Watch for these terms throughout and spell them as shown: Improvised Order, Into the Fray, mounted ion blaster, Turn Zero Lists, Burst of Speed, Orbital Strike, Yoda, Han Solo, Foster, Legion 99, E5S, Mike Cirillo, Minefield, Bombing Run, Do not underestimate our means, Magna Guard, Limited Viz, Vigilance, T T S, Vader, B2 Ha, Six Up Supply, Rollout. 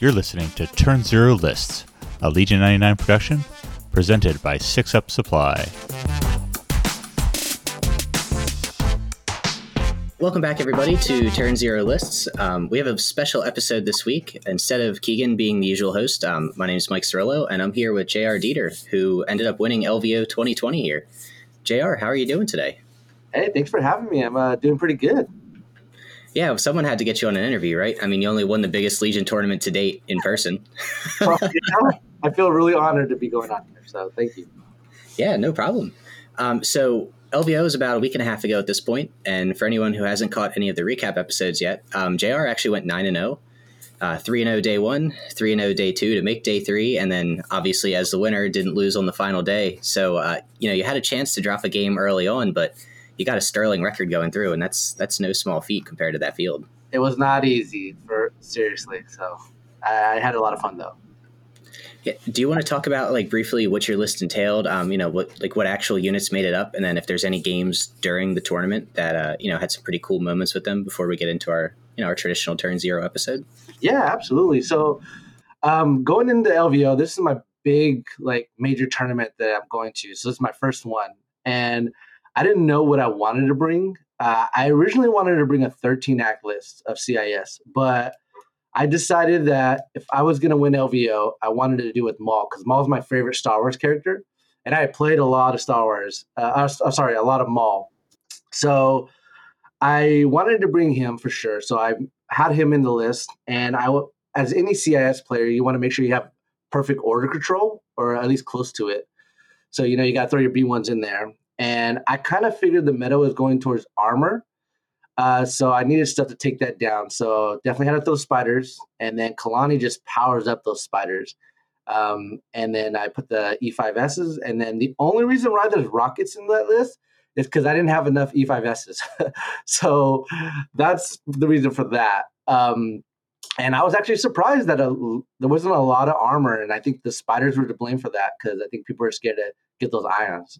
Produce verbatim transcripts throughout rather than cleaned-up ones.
You're listening to Turn Zero Lists, a Legion ninety-nine production presented by six up Supply. Welcome back, everybody, to Turn Zero Lists. Um, we have a special episode this week. Instead of Keegan being the usual host, um, my name is Mike Cirillo, and I'm here with J R Dieter, who ended up winning L V O twenty twenty here. J R, how are you doing today? Hey, thanks for having me. I'm uh, doing pretty good. Yeah, someone had to get you on an interview, right? I mean, you only won the biggest Legion tournament to date in person. Well, you know, I feel really honored to be going on here, so thank you. Yeah, no problem. Um, so... L V O is about a week and a half ago at this point, and for anyone who hasn't caught any of the recap episodes yet, um, J R actually went nine and oh, uh, three and oh day one, three and oh day two to make day three, and then obviously as the winner didn't lose on the final day. So, uh, you know, you had a chance to drop a game early on, but you got a sterling record going through, and that's that's no small feat compared to that field. It was not easy, for seriously, so I, I had a lot of fun, though. Yeah. Do you want to talk about, like, briefly what your list entailed? Um, you know, what like what actual units made it up, and then if there's any games during the tournament that uh, you know had some pretty cool moments with them before we get into our you know our traditional Turn Zero episode. Yeah, absolutely. So um, going into L V O, this is my big like major tournament that I'm going to. So this is my first one, and I didn't know what I wanted to bring. Uh, I originally wanted to bring a thirteen act list of C I S, but I decided that if I was going to win L V O, I wanted to do with Maul, because Maul is my favorite Star Wars character, and I played a lot of Star Wars. Uh, I'm sorry, a lot of Maul. So I wanted to bring him for sure. So I had him in the list, and I, as any C I S player, you want to make sure you have perfect order control, or at least close to it. So you know you got to throw your B ones in there, and I kind of figured the meta was going towards armor. Uh, so I needed stuff to take that down. So definitely had to throw spiders, and then Kalani just powers up those spiders. Um, and then I put the E five S's, and then the only reason why there's rockets in that list is because I didn't have enough E five S's. So that's the reason for that. Um, and I was actually surprised that a, there wasn't a lot of armor, and I think the spiders were to blame for that, because I think people are scared to get those ions.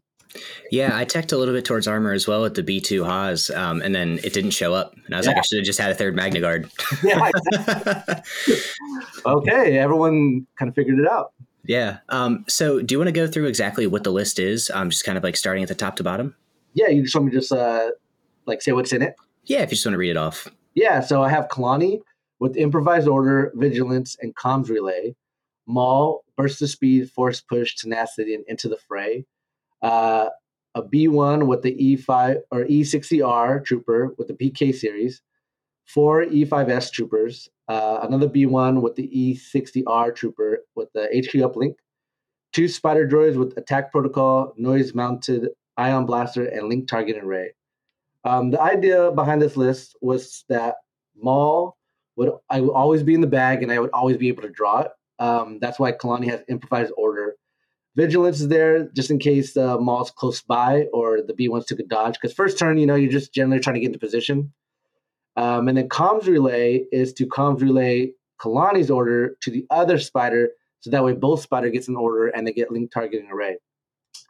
Yeah, I teched a little bit towards armor as well at the B two Haas, um, and then it didn't show up. And I was yeah. like, I should have just had a third Magna Guard. Yeah, exactly. Okay, everyone kind of figured it out. Yeah. Um, so do you want to go through exactly what the list is? Um, just kind of like starting at the top to bottom? Yeah, you just want me to just uh, like say what's in it? Yeah, if you just want to read it off. Yeah, so I have Kalani with Improvised Order, Vigilance, and Comms Relay. Maul, Burst of Speed, Force Push, Tenacity, and Into the Fray. Uh, a B one with the E five or E sixty R trooper with the P K series, four E five S troopers, uh, another B one with the E sixty R trooper with the H Q uplink, two spider droids with attack protocol, noise mounted ion blaster, and link target and array. Um, the idea behind this list was that Maul would I would always be in the bag, and I would always be able to draw it. Um, that's why Kalani has Improvised Order. Vigilance is there just in case the uh, Maul's close by or the B ones took a dodge. Because first turn, you know, you're just generally trying to get into position. Um, and then Comms Relay is to Comms Relay Kalani's order to the other spider. So that way both spider gets an order and they get link targeting array.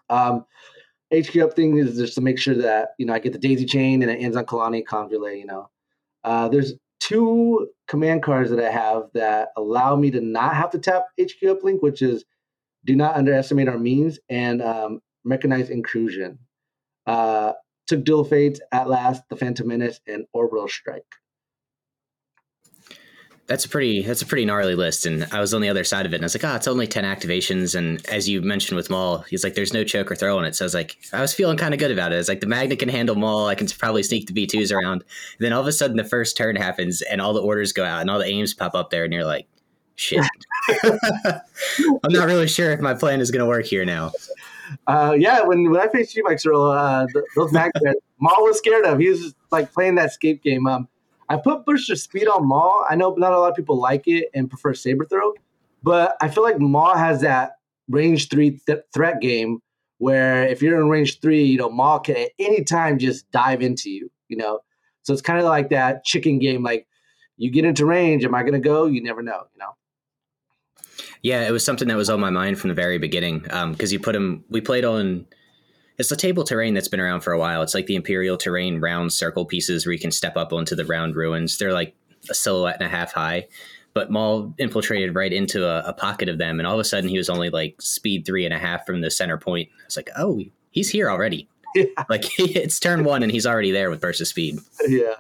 Um, H Q up thing is just to make sure that, you know, I get the daisy chain and it ends on Kalani, Comms Relay, you know. Uh, there's two command cards that I have that allow me to not have to tap H Q uplink, which is Do Not Underestimate Our Means, and um, Mechanized Inclusion. Uh, took Dual Fates, At Last, The Phantom Menace, and Orbital Strike. That's a pretty that's a pretty gnarly list, and I was on the other side of it, and I was like, ah, oh, it's only ten activations, and as you mentioned with Maul, he's like, there's no choke or throw on it, so I was like, I was feeling kind of good about it. It's like, the Magna can handle Maul, I can probably sneak the B twos around, and then all of a sudden the first turn happens, and all the orders go out, and all the aims pop up there, and you're like, shit. I'm not really sure if my plan is going to work here now. Uh, yeah, when, when I faced you, Mike Cirillo, uh, th- those Mags there, Maul was scared of. He was just, like, playing that escape game. Um, I put Burst of Speed on Maul. I know not a lot of people like it and prefer Saber Throw, but I feel like Maul has that range three th- threat game where if you're in range three, you know, Maul can at any time just dive into you, you know? So it's kind of like that chicken game, like, you get into range, am I going to go? You never know, you know? Yeah, it was something that was on my mind from the very beginning, because um, you put him, we played on, it's the table terrain that's been around for a while. It's like the Imperial terrain round circle pieces where you can step up onto the round ruins. They're like a silhouette and a half high. But Maul infiltrated right into a, a pocket of them, and all of a sudden he was only like speed three and a half from the center point. I was like, oh, he's here already. Yeah. Like it's turn one and he's already there with burst of speed. Yeah.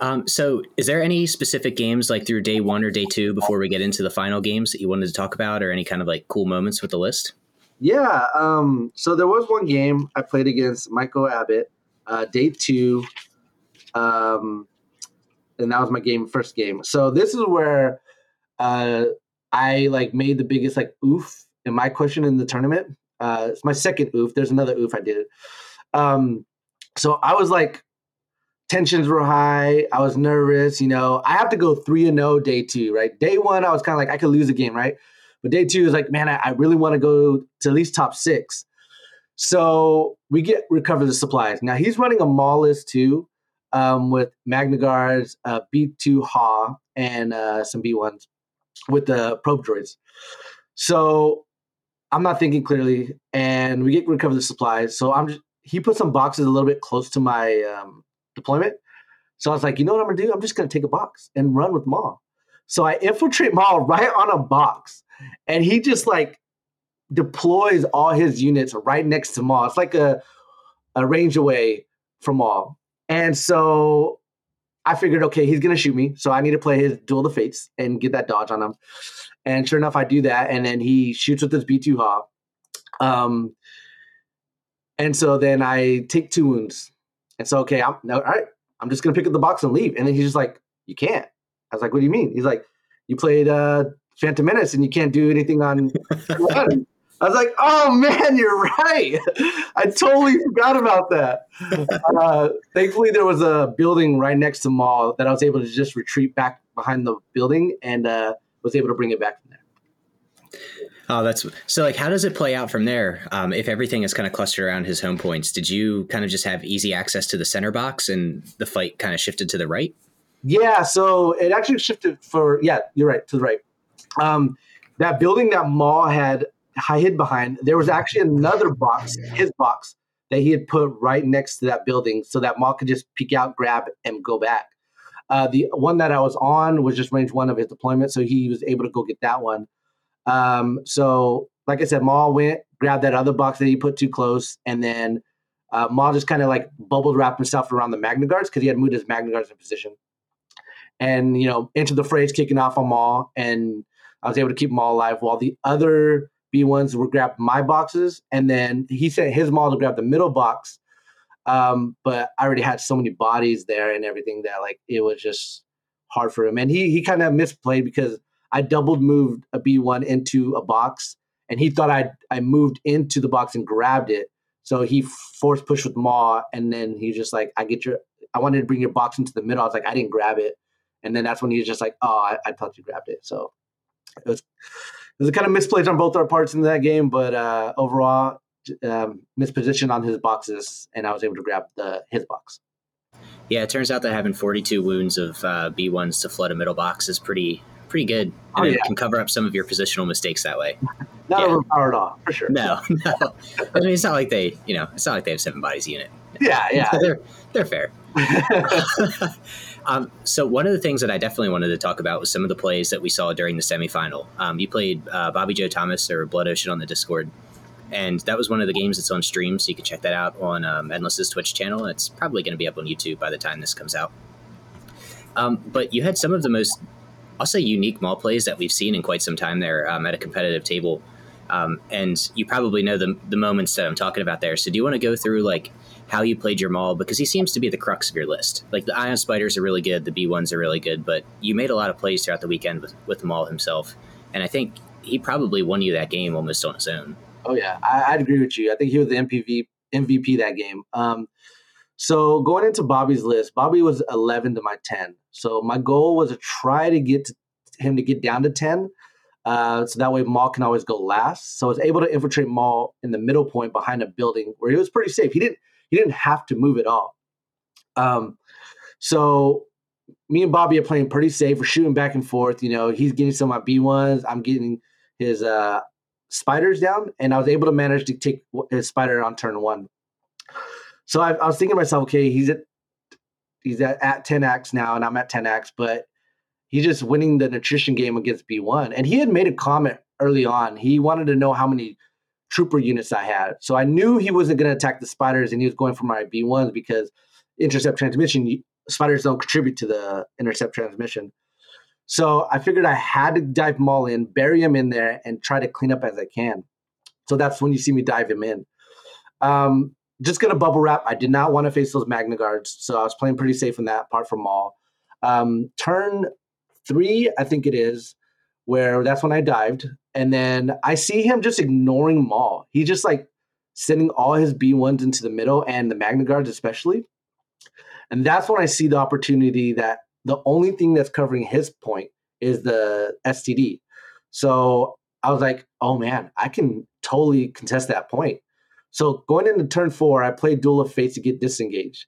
Um, so is there any specific games like through day one or day two before we get into the final games that you wanted to talk about, or any kind of like cool moments with the list? Yeah. Um, so there was one game I played against Michael Abbott, uh, day two. Um, and that was my game, first game. So this is where uh, I like made the biggest like oof in my question in the tournament. Uh, it's my second oof. There's another oof I did. Um, so I was like, tensions were high. I was nervous. You know, I have to go three and zero day two, right? Day one, I was kind of like, I could lose a game, right? But day two is like, man, I, I really want to go to at least top six. So we get recover the supplies. Now he's running a Maul list too. Um, with Magna Guards, uh, B two Haw, and uh, some B ones with the probe droids. So I'm not thinking clearly, and we get recover the supplies. So I'm just, he put some boxes a little bit close to my um, deployment. So I was like, you know what I'm going to do? I'm just going to take a box and run with Maul. So I infiltrate Maul right on a box, and he just like deploys all his units right next to Maul. It's like a, a range away from Maul. And so I figured, okay, he's going to shoot me. So I need to play his Duel of the Fates and get that dodge on him. And sure enough, I do that. And then he shoots with his B two hop. Um, and so then I take two wounds. And so, okay, I'm no, all right, I'm just going to pick up the box and leave. And then he's just like, you can't. I was like, what do you mean? He's like, you played uh, Phantom Menace and you can't do anything on one. I was like, oh, man, you're right. I totally forgot about that. Uh, thankfully, there was a building right next to Maul that I was able to just retreat back behind the building and uh, was able to bring it back from there. Oh, that's so like, how does it play out from there? Um, if everything is kind of clustered around his home points, did you kind of just have easy access to the center box and the fight kind of shifted to the right? Yeah, so it actually shifted for, yeah, you're right, to the right. Um, that building that Maul had I hid behind, there was actually another box, his box, that he had put right next to that building so that Maul could just peek out, grab, and go back. Uh, the one that I was on was just range one of his deployment, so he was able to go get that one. Um, so, like I said, Maul went, grabbed that other box that he put too close, and then uh, Maul just kind of like bubbled wrapped himself around the Magna Guards because he had moved his Magna Guards in position. And, you know, into the phrase kicking off on Maul, and I was able to keep Maul alive while the other B ones would grab my boxes, and then he sent his Maul to grab the middle box. Um, but I already had so many bodies there and everything that like it was just hard for him. And he he kind of misplayed because I doubled moved a B one into a box, and he thought I I moved into the box and grabbed it. So he force pushed with Maul, and then he's just like, I get your I wanted to bring your box into the middle. I was like, I didn't grab it. And then that's when he was just like, oh, I, I thought you grabbed it. So it was There's a kind of misplays on both our parts in that game, but uh, overall, um, misposition on his boxes, and I was able to grab the, his box. Yeah, it turns out that having forty-two wounds of uh, B ones to flood a middle box is pretty pretty good. And oh, yeah. It can cover up some of your positional mistakes that way. Not yeah. overpowered off, for sure. No, no. I mean, it's not like they, you know, it's not like they have seven bodies a unit. Yeah, yeah. they're, they're fair. Um, so one of the things that I definitely wanted to talk about was some of the plays that we saw during the semifinal. Um, you played uh, Bobby Joe Thomas or Blood Ocean on the Discord, and that was one of the games that's on stream, so you can check that out on um, Endless's Twitch channel. It's probably going to be up on YouTube by the time this comes out. Um, but you had some of the most, I'll say, unique Maul plays that we've seen in quite some time there um, at a competitive table. Um, and you probably know the, the moments that I'm talking about there. So do you want to go through, like, how you played your Maul, because he seems to be the crux of your list. Like the Ion Spiders are really good, the B ones are really good, but you made a lot of plays throughout the weekend with, with Maul himself, and I think he probably won you that game almost on his own. Oh yeah, I, I'd agree with you. I think he was the M P V, M V P that game. Um, so going into Bobby's list, Bobby was eleven to my ten. So my goal was to try to get to him to get down to ten, uh, so that way Maul can always go last. So I was able to infiltrate Maul in the middle point behind a building where he was pretty safe. He didn't. He didn't have to move at all. Um, so me and Bobby are playing pretty safe. We're shooting back and forth. You know, he's getting some of my B ones. I'm getting his uh, spiders down. And I was able to manage to take his spider on turn one. So I, I was thinking to myself, okay, he's at he's at, at ten X now, and I'm at ten X. But he's just winning the nutrition game against B one. And he had made a comment early on. He wanted to know how many trooper units I had. So I knew he wasn't going to attack the spiders, and he was going for my B ones because intercept transmission, spiders don't contribute to the intercept transmission. So I figured I had to dive Maul in, bury him in there, and try to clean up as I can. So that's when you see me dive him in. Um, just going to bubble wrap. I did not want to face those Magna Guards, so I was playing pretty safe in that, apart from Maul. Um, turn three, I think it is, where that's when I dived. And then I see him just ignoring Maul. He's just like sending all his B ones into the middle, and the Magna Guards especially. And that's when I see the opportunity that the only thing that's covering his point is the S T D. So I was like, oh man, I can totally contest that point. So going into turn four, I played Duel of Fates to get disengaged.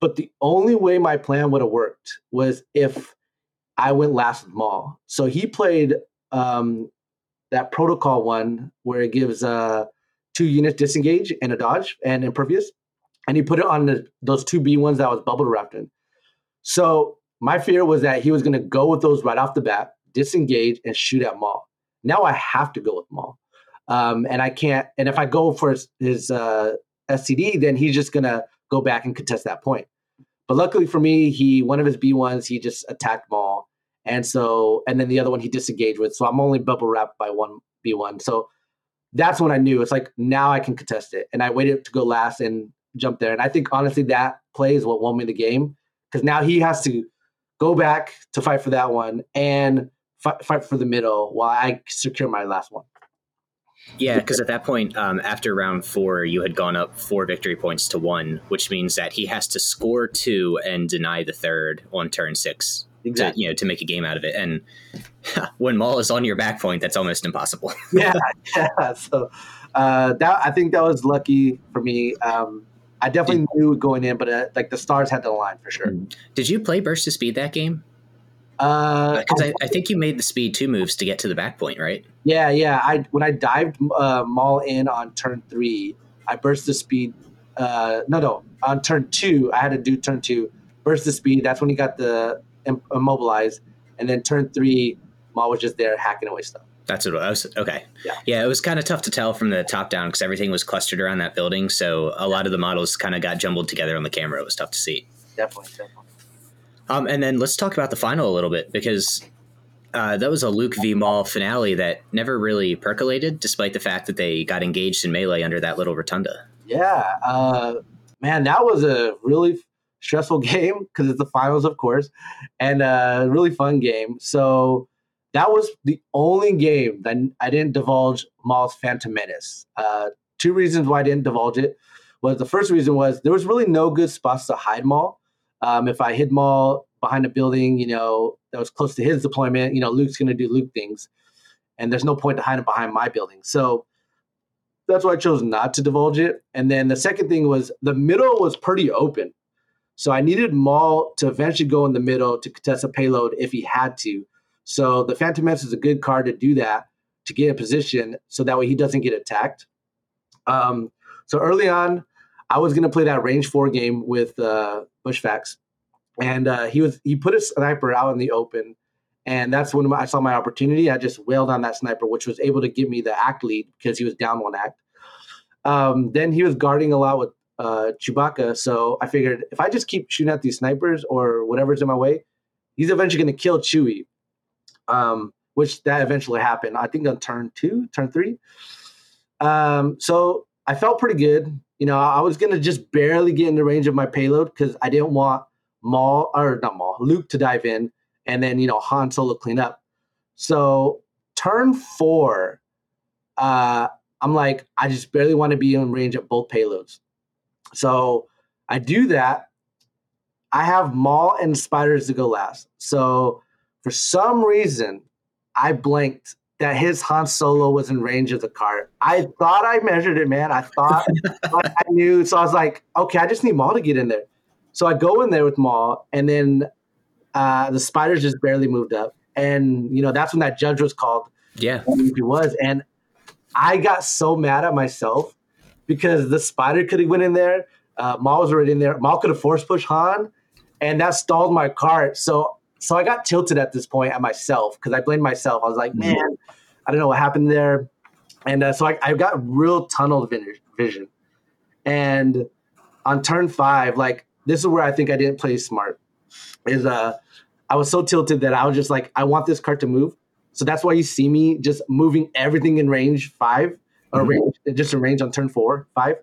But the only way my plan would have worked was if I went last with Maul. So he played um, that protocol one where it gives uh, two units disengage and a dodge and impervious. And he put it on the, those two B ones that was bubble wrapped in. So my fear was that he was going to go with those right off the bat, disengage, and shoot at Maul. Now I have to go with Maul. Um, and I can't. And if I go for his, his uh, S T D, then he's just going to go back and contest that point. But luckily for me, he one of his B ones, he just attacked Maul. And so, and then the other one he disengaged with. So I'm only bubble wrapped by one B one. So that's when I knew. It's like, now I can contest it. And I waited to go last and jump there. And I think, honestly, that play is what won me the game. Because now he has to go back to fight for that one and fi- fight for the middle while I secure my last one. Yeah, because at that point, um, after round four, you had gone up four victory points to one, which means that he has to score two and deny the third on turn six, exactly. to, you know, to make a game out of it. And when Maul is on your back point, that's almost impossible. yeah, yeah. So uh, that I think that was lucky for me. Um, I definitely did, knew going in, but uh, like the stars had to align for sure. Did you play Burst of Speed that game? Because uh, I, I think you made the speed two moves to get to the back point, right? Yeah, yeah. I when I dived uh, Maul in on turn three, I burst the speed. Uh, no, no. On turn two, I had to do turn two, burst the speed. That's when he got the um, immobilized, and then turn three, Maul was just there hacking away stuff. That's what I was. Okay. Yeah, yeah it was kind of tough to tell from the top down because everything was clustered around that building, so a lot of the models kind of got jumbled together on the camera. It was tough to see. Definitely, definitely. Um, and then let's talk about the final a little bit, because uh, that was a Luke v. Maul finale that never really percolated, despite the fact that they got engaged in melee under that little rotunda. Yeah. Uh, man, that was a really stressful game because it's the finals, of course, and a really fun game. So that was the only game that I didn't divulge Maul's Phantom Menace. Uh, two reasons why I didn't divulge it was the first reason was there was really no good spots to hide Maul. Um, if I hid Maul behind a building, you know, that was close to his deployment, you know, Luke's going to do Luke things. And there's no point to hide him behind my building. So that's why I chose not to divulge it. And then the second thing was the middle was pretty open. So I needed Maul to eventually go in the middle to contest a payload if he had to. So the Phantom Menace is a good card to do that, to get a position so that way he doesn't get attacked. Um, so early on, I was going to play that range four game with uh, Bushwhacker, and uh, he was he put a sniper out in the open, and that's when I saw my opportunity. I just wailed on that sniper, which was able to give me the act lead because he was down one act. Um, then he was guarding a lot with uh, Chewbacca, so I figured if I just keep shooting at these snipers or whatever's in my way, he's eventually going to kill Chewie, um, which that eventually happened. I think on turn two, turn three. Um, so I felt pretty good. You know, I was going to just barely get in the range of my payload because I didn't want Maul, or not Maul, Luke to dive in and then, you know, Han Solo clean up. So turn four, uh, I'm like, I just barely want to be in range of both payloads. So I do that. I have Maul and Spiders to go last. So for some reason, I blanked that his Han Solo was in range of the cart. I thought I measured it, man. I thought, thought I knew. So I was like, okay, I just need Maul to get in there. So I go in there with Maul, and then uh, the spiders just barely moved up. And, you know, that's when that judge was called. Yeah. He was. And I got so mad at myself because the spider could have went in there. Uh, Maul was already in there. Maul could have force pushed Han, and that stalled my cart. So So I got tilted at this point at myself because I blamed myself. I was like, man, I don't know what happened there. And uh, so I, I got real tunnel vision. And on turn five, like, this is where I think I didn't play smart. Is uh, I was so tilted that I was just like, I want this cart to move. So that's why you see me just moving everything in range five, or mm-hmm. range, just in range on turn four, five.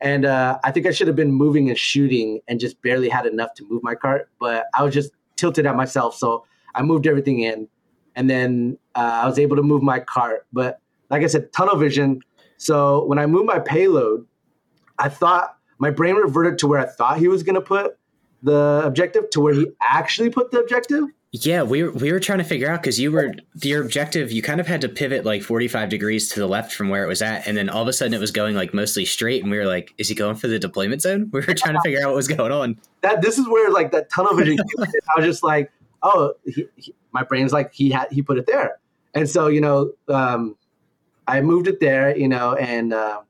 And uh, I think I should have been moving and shooting and just barely had enough to move my cart. But I was just tilted at myself. So I moved everything in. And then uh, I was able to move my cart. But like I said, tunnel vision. So when I moved my payload, I thought my brain reverted to where I thought he was going to put the objective to where he actually put the objective. Yeah, we were, we were trying to figure out because you were your objective. You kind of had to pivot like forty-five degrees to the left from where it was at. And then all of a sudden it was going like mostly straight. And we were like, is he going for the deployment zone? We were trying to figure out what was going on. That This is where like that tunnel vision. I was just like, oh, he, he, my brain's like he had he put it there. And so, you know, um, I moved it there, you know, and uh,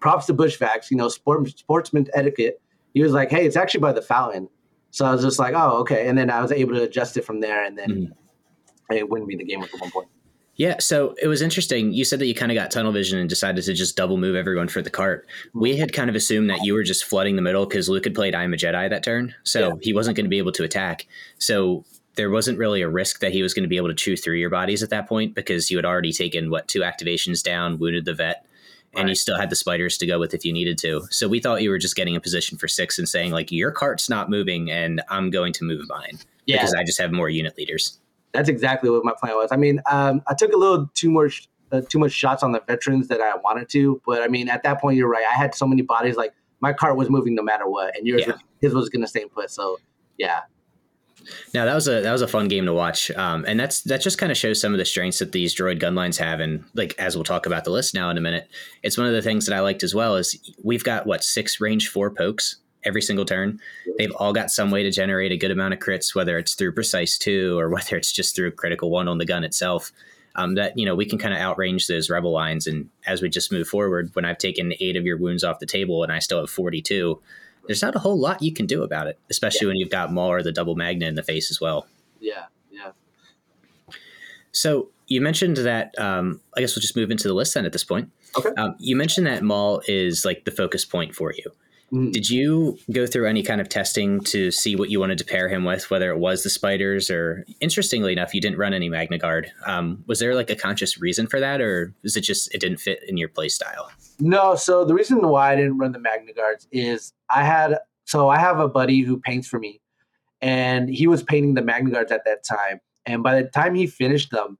props to Bushwhacker, you know, sport, sportsman etiquette. He was like, hey, it's actually by the fountain. So I was just like, oh, okay. And then I was able to adjust it from there. And then mm-hmm. it wouldn't be the game with the one point. Yeah. So it was interesting. You said that you kind of got tunnel vision and decided to just double move everyone for the cart. Mm-hmm. We had kind of assumed that you were just flooding the middle because Luke had played I Am a Jedi that turn. So yeah. He wasn't going to be able to attack. So there wasn't really a risk that he was going to be able to chew through your bodies at that point because you had already taken, what, two activations down, wounded the vet. And right. You still had the spiders to go with if you needed to. So we thought you were just getting a position for six and saying, like, your cart's not moving and I'm going to move mine yeah. because I just have more unit leaders. That's exactly what my plan was. I mean, um, I took a little too much uh, too much shots on the veterans that I wanted to. But, I mean, at that point, you're right. I had so many bodies. Like, my cart was moving no matter what. And yours yeah. was, his was going to stay in put. So, yeah. Now that was a that was a fun game to watch, um, and that's that just kind of shows some of the strengths that these droid gunlines have, and like as we'll talk about the list now in a minute, it's one of the things that I liked as well is we've got what six range four pokes every single turn. They've all got some way to generate a good amount of crits, whether it's through precise two or whether it's just through critical one on the gun itself. Um, that you know we can kind of outrange those rebel lines, and as we just move forward, when I've taken eight of your wounds off the table and I still have forty-two. There's not a whole lot you can do about it, especially yeah. when you've got Maul or the double Magna in the face as well. Yeah, yeah. So you mentioned that, um, I guess we'll just move into the list then at this point. Okay. Um, you mentioned that Maul is like the focus point for you. Mm. Did you go through any kind of testing to see what you wanted to pair him with, whether it was the spiders or, interestingly enough, you didn't run any Magna Guard. Um, was there like a conscious reason for that, or is it just it didn't fit in your play style? No, so the reason why I didn't run the Magna Guards is I had so I have a buddy who paints for me, and he was painting the Magna Guards at that time. And by the time he finished them,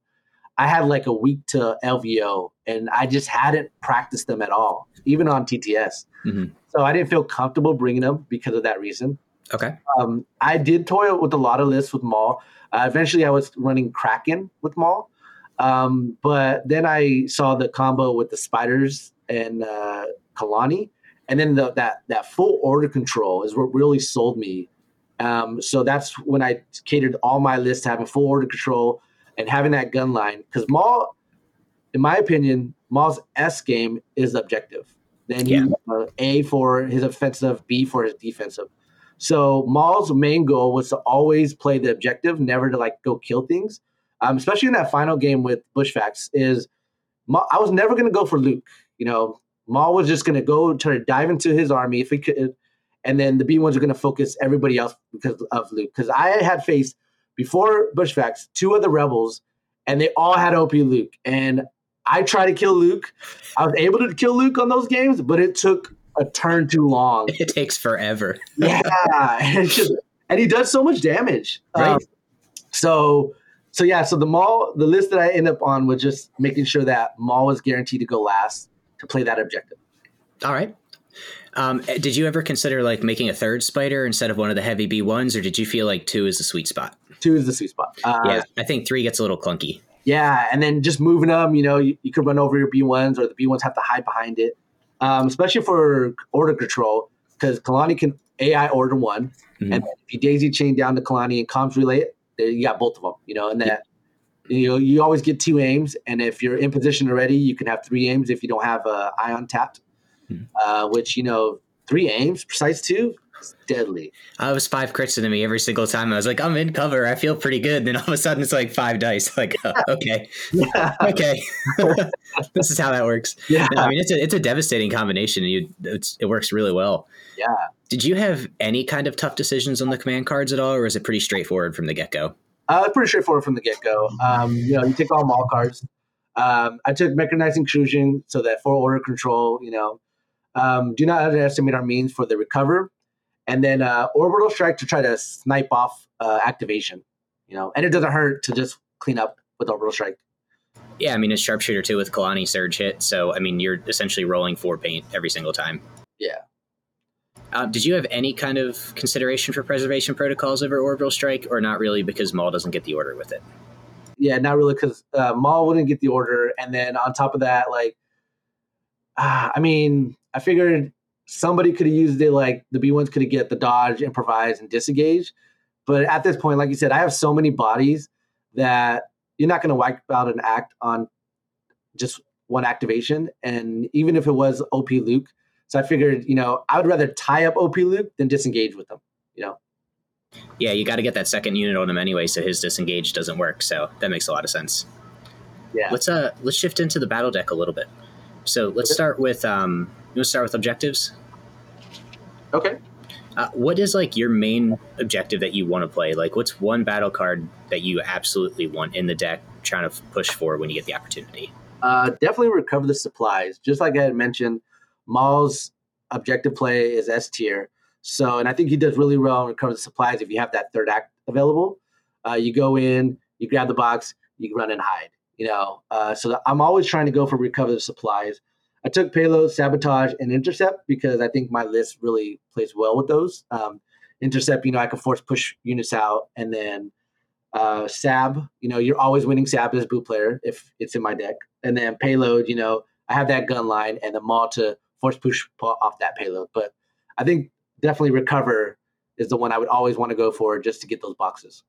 I had like a week to L V O, and I just hadn't practiced them at all, even on T T S. Mm-hmm. So I didn't feel comfortable bringing them because of that reason. Okay. Um, I did toil with a lot of lists with Maul. Uh, eventually, I was running Kraken with Maul. Um, but then I saw the combo with the spiders and uh, Kalani. And then the, that that full order control is what really sold me. Um, so that's when I catered all my lists to having full order control and having that gun line. Because Maul, in my opinion, Maul's S game is objective. Then yeah. he uh, A for his offensive, B for his defensive. So Maul's main goal was to always play the objective, never to like go kill things. Um, especially in that final game with Bushwhacker, is Maul, I was never going to go for Luke. You know, Maul was just going to go try to dive into his army if he could, and then the B ones are going to focus everybody else because of Luke. Because I had faced before Bushwhacker two other rebels, and they all had O P Luke, and I tried to kill Luke. I was able to kill Luke on those games, but it took a turn too long. It takes forever. yeah. And, just, and he does so much damage. Right. Um, so, so yeah, so the Maul, the list that I end up on was just making sure that Maul was guaranteed to go last to play that objective. All right. Um, did you ever consider like making a third spider instead of one of the heavy B ones, or did you feel like two is the sweet spot? Two is the sweet spot. Uh, yeah, I think three gets a little clunky. Yeah, and then just moving them, you know, you, you could run over your B ones, or the B ones have to hide behind it, um, especially for order control, because Kalani can A I order one, mm-hmm. and if you daisy chain down to Kalani and comms relay it, you got both of them, you know, and that yeah. you know, you always get two aims, and if you're in position already, you can have three aims if you don't have an uh, ion tapped, mm-hmm. uh, which, you know, three aims, precise two, It's deadly. I was five crits into me every single time. I was like, I'm in cover. I feel pretty good. And then all of a sudden it's like five dice. Like, oh, okay. Yeah. Okay. This is how that works. Yeah. No, I mean, it's a, it's a devastating combination. You, it's, it works really well. Yeah. Did you have any kind of tough decisions on the command cards at all? Or is it pretty straightforward from the get-go? Uh, pretty straightforward from the get-go. Um, you know, you take all Maul cards. Um, I took Mechanized Intrusion, so that for order control, you know, um, Do Not Underestimate Our Means for the recover, and then uh, Orbital Strike to try to snipe off uh, activation, you know, and it doesn't hurt to just clean up with Orbital Strike. Yeah, I mean, it's Sharpshooter too with Kalani Surge hit, so, I mean, you're essentially rolling four paint every single time. Yeah. Uh, did you have any kind of consideration for preservation protocols over Orbital Strike, or not really because Maul doesn't get the order with it? Yeah, not really, because uh, Maul wouldn't get the order. And then on top of that, like, ah, I mean, I figured somebody could have used it, like, the B ones could have get the dodge, improvise, and disengage. But at this point, like you said, I have so many bodies that you're not going to wipe out an act on just one activation. And even if it was O P Luke, so I figured, you know, I would rather tie up O P Luke than disengage with them, you know. Yeah, you got to get that second unit on him anyway, so his disengage doesn't work. So that makes a lot of sense. Yeah. Let's uh let's shift into the battle deck a little bit. So let's okay. start with um you want to start with objectives. Okay. Uh, what is like your main objective that you want to play? Like, what's one battle card that you absolutely want in the deck, trying to push for when you get the opportunity? Uh, definitely recover the supplies. Just like I had mentioned, Maul's objective play is S tier. So, and I think he does really well in recover the supplies if you have that third act available. Uh, you go in, you grab the box, you run and hide, you know. Uh, so the, I'm always trying to go for recover the supplies. I took payload, sabotage, and intercept because I think my list really plays well with those. Um, intercept, you know, I can force push units out. And then uh, sab, you know, you're always winning sab as boot player if it's in my deck. And then payload, you know, I have that gun line and the Maul to force push off that payload. But I think definitely recover is the one I would always want to go for just to get those boxes.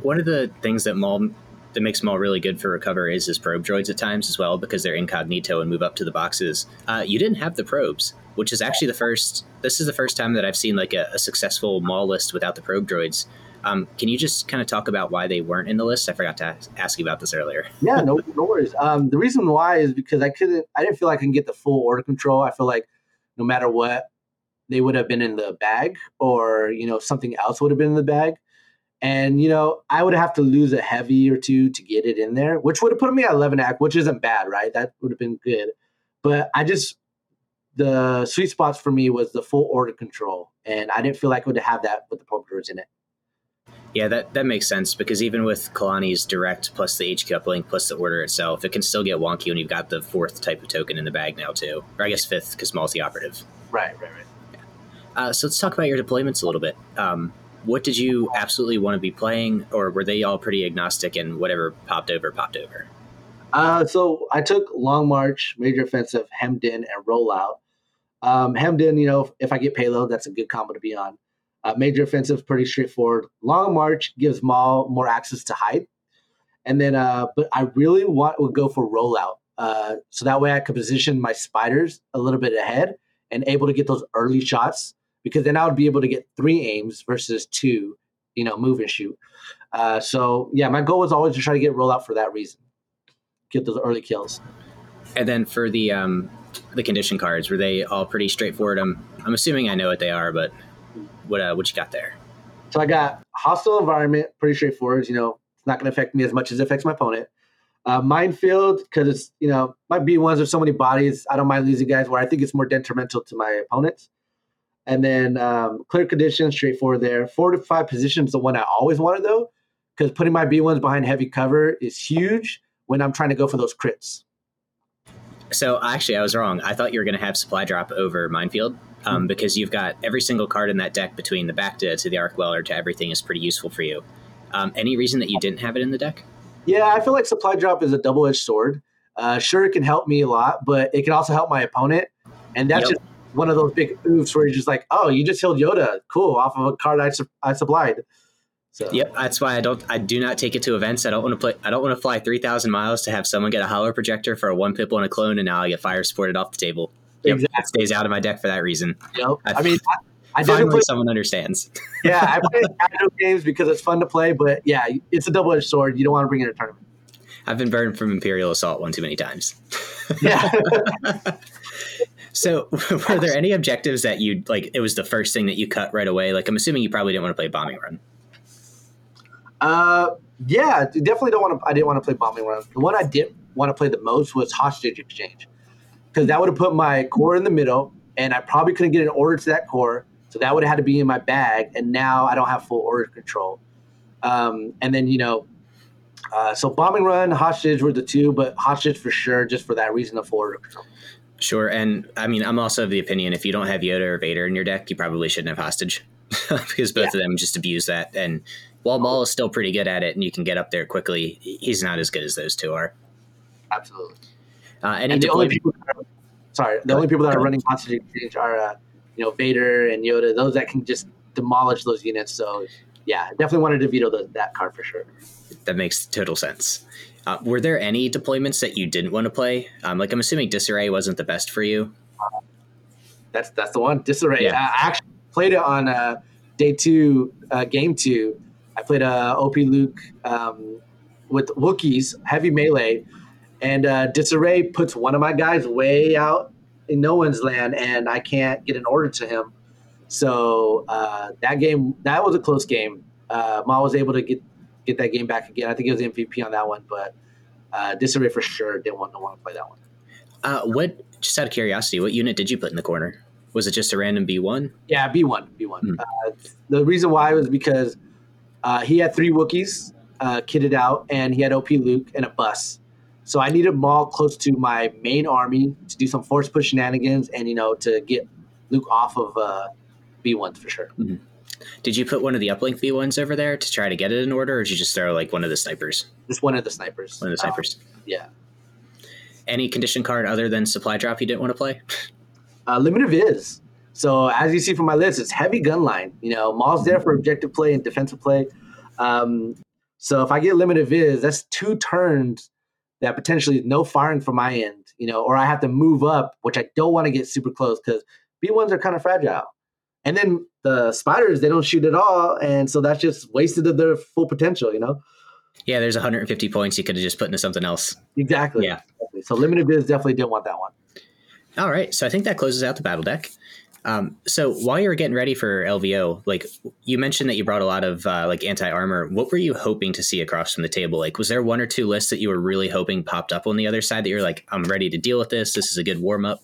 One of the things that Maul, that makes Maul really good for recover is his probe droids at times as well, because they're incognito and move up to the boxes. Uh, you didn't have the probes, which is actually the first, this is the first time that I've seen like a, a successful Maul list without the probe droids. Um, can you just kind of talk about why they weren't in the list? I forgot to ask you about this earlier. Yeah, no, no worries. Um, the reason why is because I couldn't, I didn't feel like I can get the full order control. I feel like no matter what, they would have been in the bag, or, you know, something else would have been in the bag. And, you know, I would have to lose a heavy or two to get it in there, which would have put me at eleven act, which isn't bad, right? That would have been good. But I just, the sweet spots for me was the full order control. And I didn't feel like I would have that with the probe droids in it. Yeah, that, that makes sense, because even with Kalani's direct plus the H Q uplink plus the order itself, it can still get wonky when you've got the fourth type of token in the bag now too. Or I guess fifth, because Maul's the operative. Right, right, right. Uh, so let's talk about your deployments a little bit. Um, what did you absolutely want to be playing, or were they all pretty agnostic and whatever popped over, popped over? Uh, so I took Long March, Major Offensive, Hemmed In, and Rollout. Um, hemmed In, you know, if I get payload, that's a good combo to be on. Uh, Major Offensive, pretty straightforward. Long March gives Maul more access to hide. And then, uh, but I really want would go for Rollout. Uh, so that way I could position my spiders a little bit ahead and able to get those early shots, because then I would be able to get three aims versus two, you know, move and shoot. Uh, so, yeah, my goal was always to try to get rollout for that reason, get those early kills. And then for the um, the condition cards, were they all pretty straightforward? I'm, I'm assuming I know what they are, but what uh, what you got there? So I got hostile environment, pretty straightforward. You know, it's not going to affect me as much as it affects my opponent. Uh, minefield, because it's, you know, my B ones are so many bodies, I don't mind losing guys where I think it's more detrimental to my opponents. And then um, clear conditions, straightforward there. Four to five positions, the one I always wanted, though, because putting my B ones behind heavy cover is huge when I'm trying to go for those crits. So actually, I was wrong. I thought you were going to have supply drop over minefield um, mm-hmm. because you've got every single card in that deck between the back to, to the arc weller to everything is pretty useful for you. Um, any reason that you didn't have it in the deck? Yeah, I feel like supply drop is a double-edged sword. Uh, sure, it can help me a lot, but it can also help my opponent. And that's yep. just one of those big oops where you're just like, oh, you just healed Yoda, cool, off of a card I, su- I supplied. So yep, that's why I don't, I do not take it to events. I don't want to play. I don't want to fly three thousand miles to have someone get a hollow projector for a one pip on a clone, and now I get fire supported off the table. Yep, exactly. It stays out of my deck for that reason. Yep. I mean, I Finally, play, someone understands. Yeah, I play casual games because it's fun to play, but yeah, it's a double-edged sword. You don't want to bring in a tournament. I've been burned from Imperial Assault one too many times. Yeah. So were there any objectives that you, like, it was the first thing that you cut right away? Like, I'm assuming you probably didn't want to play Bombing Run. Uh, yeah, definitely don't want to, I didn't want to play Bombing Run. The one I didn't want to play the most was Hostage Exchange, because that would have put my core in the middle, and I probably couldn't get an order to that core, so that would have had to be in my bag, and now I don't have full order control. Um, and then, you know, uh, so Bombing Run, Hostage were the two, but Hostage for sure, just for that reason of full order control. Sure. And I mean, I'm also of the opinion if you don't have Yoda or Vader in your deck, you probably shouldn't have Hostage because both yeah. of them just abuse that. And while Maul is still pretty good at it and you can get up there quickly, he's not as good as those two are. Absolutely. Uh, and, and the only people that are, sorry, the only people that are running Hostage Exchange are, uh, you know, Vader and Yoda, those that can just demolish those units. So yeah, definitely wanted to veto the, that card for sure. That makes total sense. Uh, were there any deployments that you didn't want to play? Um, like, I'm assuming Disarray wasn't the best for you. Uh, that's that's the one, Disarray. Yeah. I actually played it on uh, day two, uh, game two. I played uh, O P Luke um, with Wookiees, heavy melee, and uh, Disarray puts one of my guys way out in no one's land, and I can't get an order to him. So uh, that game, that was a close game. Uh, Ma was able to get... get that game back again. I think it was M V P on that one, but uh, Disarray for sure didn't want to want to play that one. Uh, what? Just out of curiosity, what unit did you put in the corner? Was it just a random B one? Yeah, B one. B one. Mm. Uh, the reason why was because uh, he had three Wookiees uh, kitted out, and he had O P Luke and a bus. So I needed Maul close to my main army to do some force push shenanigans and, you know, to get Luke off of uh, B ones for sure. Mm-hmm. Did you put one of the uplink V ones over there to try to get it in order, or did you just throw, like, one of the snipers? Just one of the snipers. One of the snipers. Um, yeah. Any condition card other than Supply Drop you didn't want to play? Uh, limited Viz. So, as you see from my list, it's heavy gun line. You know, Maul's there for objective play and defensive play. Um, so, if I get limited Viz, that's two turns that potentially no firing from my end, you know, or I have to move up, which I don't want to get super close because B ones are kind of fragile. And then the spiders, they don't shoot at all. And so that's just wasted of their full potential, you know? Yeah, there's one hundred fifty points you could have just put into something else. Exactly. Yeah. Exactly. So limited bids definitely didn't want that one. All right. So I think that closes out the battle deck. Um, so while you were getting ready for L V O, like you mentioned that you brought a lot of uh, like anti-armor. What were you hoping to see across from the table? Like, was there one or two lists that you were really hoping popped up on the other side that you're like, I'm ready to deal with this. This is a good warm up.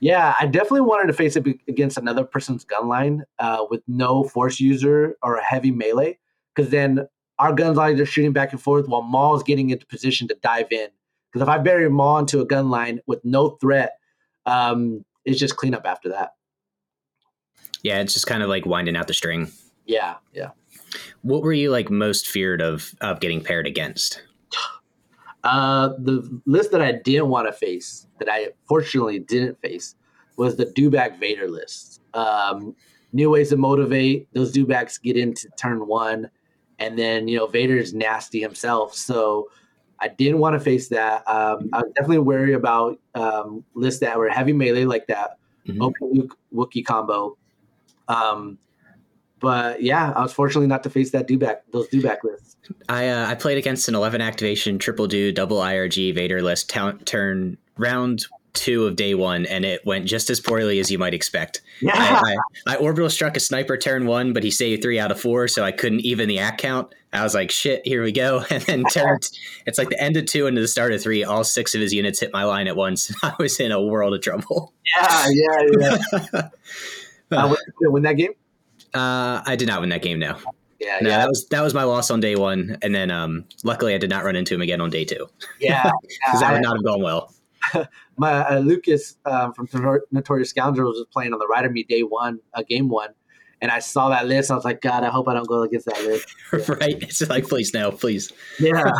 Yeah, I definitely wanted to face up against another person's gun line uh, with no force user or a heavy melee, because then our gun lines are shooting back and forth while Maul's getting into position to dive in. Because if I bury Maul into a gun line with no threat, um, it's just cleanup after that. Yeah, it's just kind of like winding out the string. Yeah, yeah. What were you like most feared of of getting paired against? Uh, the list that I didn't want to face, that I fortunately didn't face, was the Dewback Vader list. Um, new ways to motivate. Those Dewbacks get into turn one, and then, you know, Vader's nasty himself. So I didn't want to face that. Um, I was definitely wary about um, lists that were heavy melee like that, mm-hmm. Open Luke Wookiee combo. Um, But yeah, I was fortunately not to face that Dewback, those Dewback lists. I uh, I played against an eleven activation triple do double I R G Vader list t- turn round two of day one, and it went just as poorly as you might expect. Yeah. I, I, I orbital struck a sniper turn one, but he saved three out of four, so I couldn't even the act count. I was like, shit, here we go. And then turned, it's like the end of two and the start of three, all six of his units hit my line at once. I was in a world of trouble. Yeah, yeah, yeah. uh, win that game? Uh, I did not win that game. No, yeah, no, yeah, that was that was my loss on day one, and then um, luckily I did not run into him again on day two. Yeah, because that I, would not have gone well. My uh, Lucas um, from Notorious Scoundrels was playing on the right of me day one, uh, game one, and I saw that list. I was like, God, I hope I don't go against that list. Yeah. Right? It's like, please, no, please. Yeah.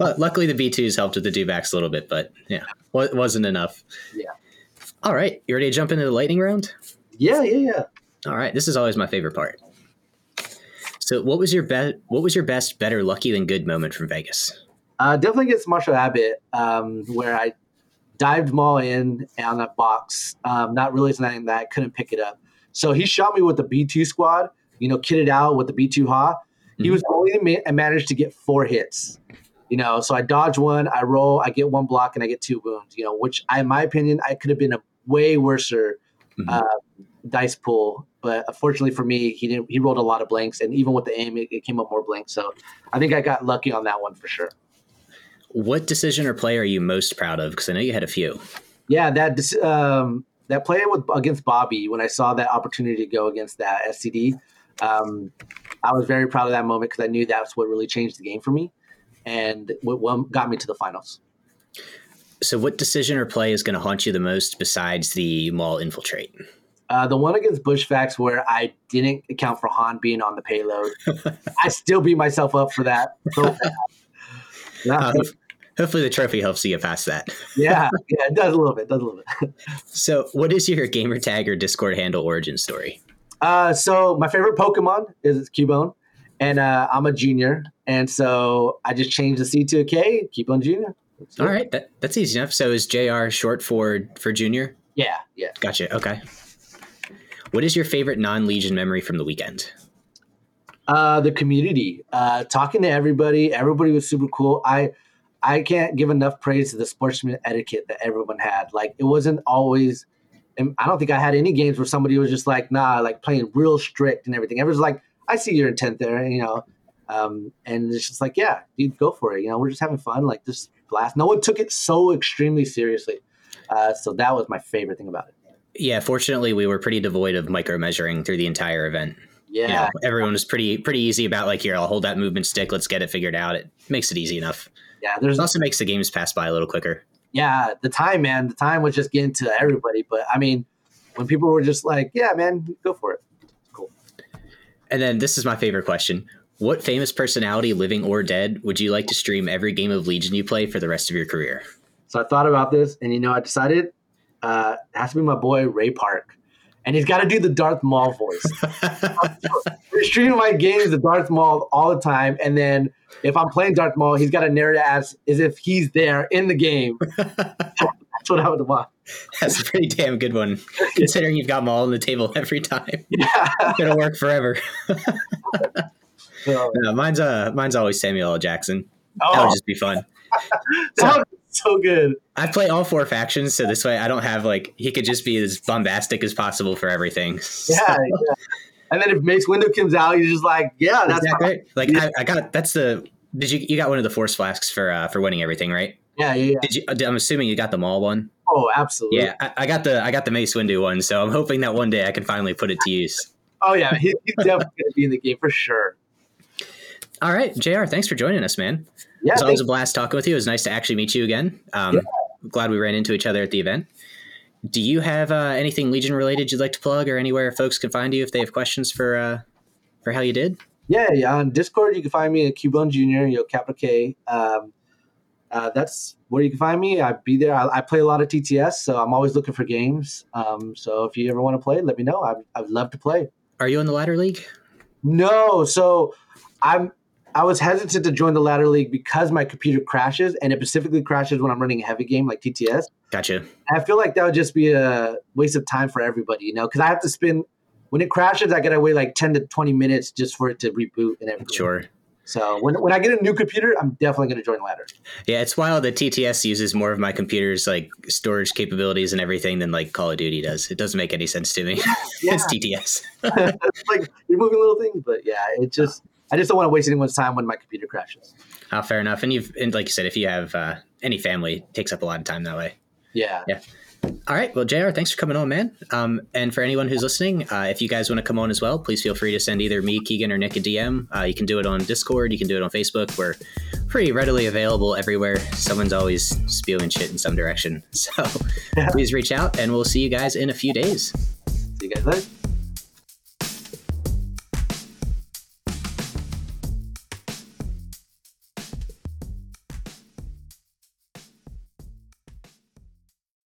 Well, luckily, the B twos helped with the dewbacks a little bit, but yeah, it wasn't enough. Yeah. All right, you ready to jump into the lightning round? Yeah, yeah, yeah. All right, this is always my favorite part. So, what was your best? What was your best, better, lucky than good moment from Vegas? Uh, definitely against Marshall Abbott, um, where I dived Maul in on that box, um, not realizing that I couldn't pick it up. So he shot me with the B two squad, you know, kitted out with the B two Ha. He mm-hmm. was only man- I managed to get four hits, you know. So I dodge one, I roll, I get one block, and I get two wounds, you know, which I, in my opinion, I could have been a way worser mm-hmm. uh, dice pool. But unfortunately for me, he didn't. He rolled a lot of blanks, and even with the aim, it, it came up more blanks. So I think I got lucky on that one for sure. What decision or play are you most proud of? Because I know you had a few. Yeah, that um, that play with against Bobby, when I saw that opportunity to go against that S C D, um, I was very proud of that moment because I knew that's what really changed the game for me and what got me to the finals. So what decision or play is going to haunt you the most besides the Maul infiltrate? Uh, the one against Bushwhacker where I didn't account for Han being on the payload. I still beat myself up for that. Uh, hopefully the trophy helps you get past that. yeah, yeah, it does a little bit, does a little bit. So what is your gamer tag or Discord handle origin story? Uh, so my favorite Pokemon is Cubone, and uh, I'm a junior. And so I just changed the C to a K, Cubone Junior. All right, that, that's easy enough. So is J R short for, for junior? Yeah, yeah. Gotcha, okay. What is your favorite non-Legion memory from the weekend? Uh, the community, uh, talking to everybody. Everybody was super cool. I, I can't give enough praise to the sportsman etiquette that everyone had. Like, it wasn't always, and I don't think I had any games where somebody was just like, nah, like playing real strict and everything. Everyone's like, I see your intent there, and, you know, um, and it's just like, yeah, dude, go for it. You know, we're just having fun. Like, just blast. No one took it so extremely seriously. Uh, so that was my favorite thing about it. Yeah. Fortunately, we were pretty devoid of micro measuring through the entire event. Yeah, you know, everyone was pretty pretty easy about like, here, I'll hold that movement stick. Let's get it figured out. It makes it easy enough. Yeah, there's it also makes the games pass by a little quicker. Yeah, the time, man, the time was just getting to everybody. But I mean, when people were just like, yeah, man, go for it. Cool. And then this is my favorite question. What famous personality, living or dead, would you like to stream every game of Legion you play for the rest of your career? So I thought about this, and, you know, I decided uh, it has to be my boy Ray Park. And he's got to do the Darth Maul voice. We're streaming my games, the Darth Maul, all the time. And then if I'm playing Darth Maul, he's got to narrate it as, as if he's there in the game. That's what I would want. That's a pretty damn good one, considering you've got Maul on the table every time. Yeah. It'll work forever. So, no, mine's uh, mine's always Samuel L. Jackson. Oh. That would just be fun. So, so good. I play all four factions, so this way I don't have like, he could just be as bombastic as possible for everything. So. Yeah, yeah. And then if Mace Windu comes out, you're just like, yeah, that's exactly right. Like, yeah. I, I got that's the did you you got one of the Force Flasks for uh, for winning everything, right? Yeah, yeah, yeah. Did you? I'm assuming you got the Maul one. Oh, absolutely. Yeah, I, I got the I got the Mace Windu one, so I'm hoping that one day I can finally put it to use. Oh yeah, he, he's definitely going to be in the game for sure. All right, J R, thanks for joining us, man. Yeah, it was always a blast talking with you. It was nice to actually meet you again. Um, yeah. Glad we ran into each other at the event. Do you have uh, anything Legion-related you'd like to plug, or anywhere folks can find you if they have questions for uh, for how you did? Yeah, yeah, on Discord, you can find me at Cubone Junior, you know, capital K. Um, uh, that's where you can find me. I'd be there. I, I play a lot of T T S, so I'm always looking for games. Um, so if you ever want to play, let me know. I, I'd love to play. Are you in the Ladder League? No, so I'm... I was hesitant to join the Ladder League because my computer crashes, and it specifically crashes when I'm running a heavy game like T T S. Gotcha. I feel like that would just be a waste of time for everybody, you know, because I have to spend – when it crashes, I got to wait like ten to twenty minutes just for it to reboot and everything. Sure. So when when I get a new computer, I'm definitely going to join Ladder. Yeah, it's wild that T T S uses more of my computer's like storage capabilities and everything than like Call of Duty does. It doesn't make any sense to me. Yeah. It's T T S. It's like you're moving little things, but yeah, it just – I just don't want to waste anyone's time when my computer crashes. Oh, fair enough. And you've, and like you said, if you have uh, any family, it takes up a lot of time that way. Yeah. Yeah. All right. Well, J R, thanks for coming on, man. Um, and for anyone who's listening, uh, if you guys want to come on as well, please feel free to send either me, Keegan, or Nick a D M. Uh, you can do it on Discord. You can do it on Facebook. We're pretty readily available everywhere. Someone's always spewing shit in some direction. So please reach out, and we'll see you guys in a few days. See you guys later.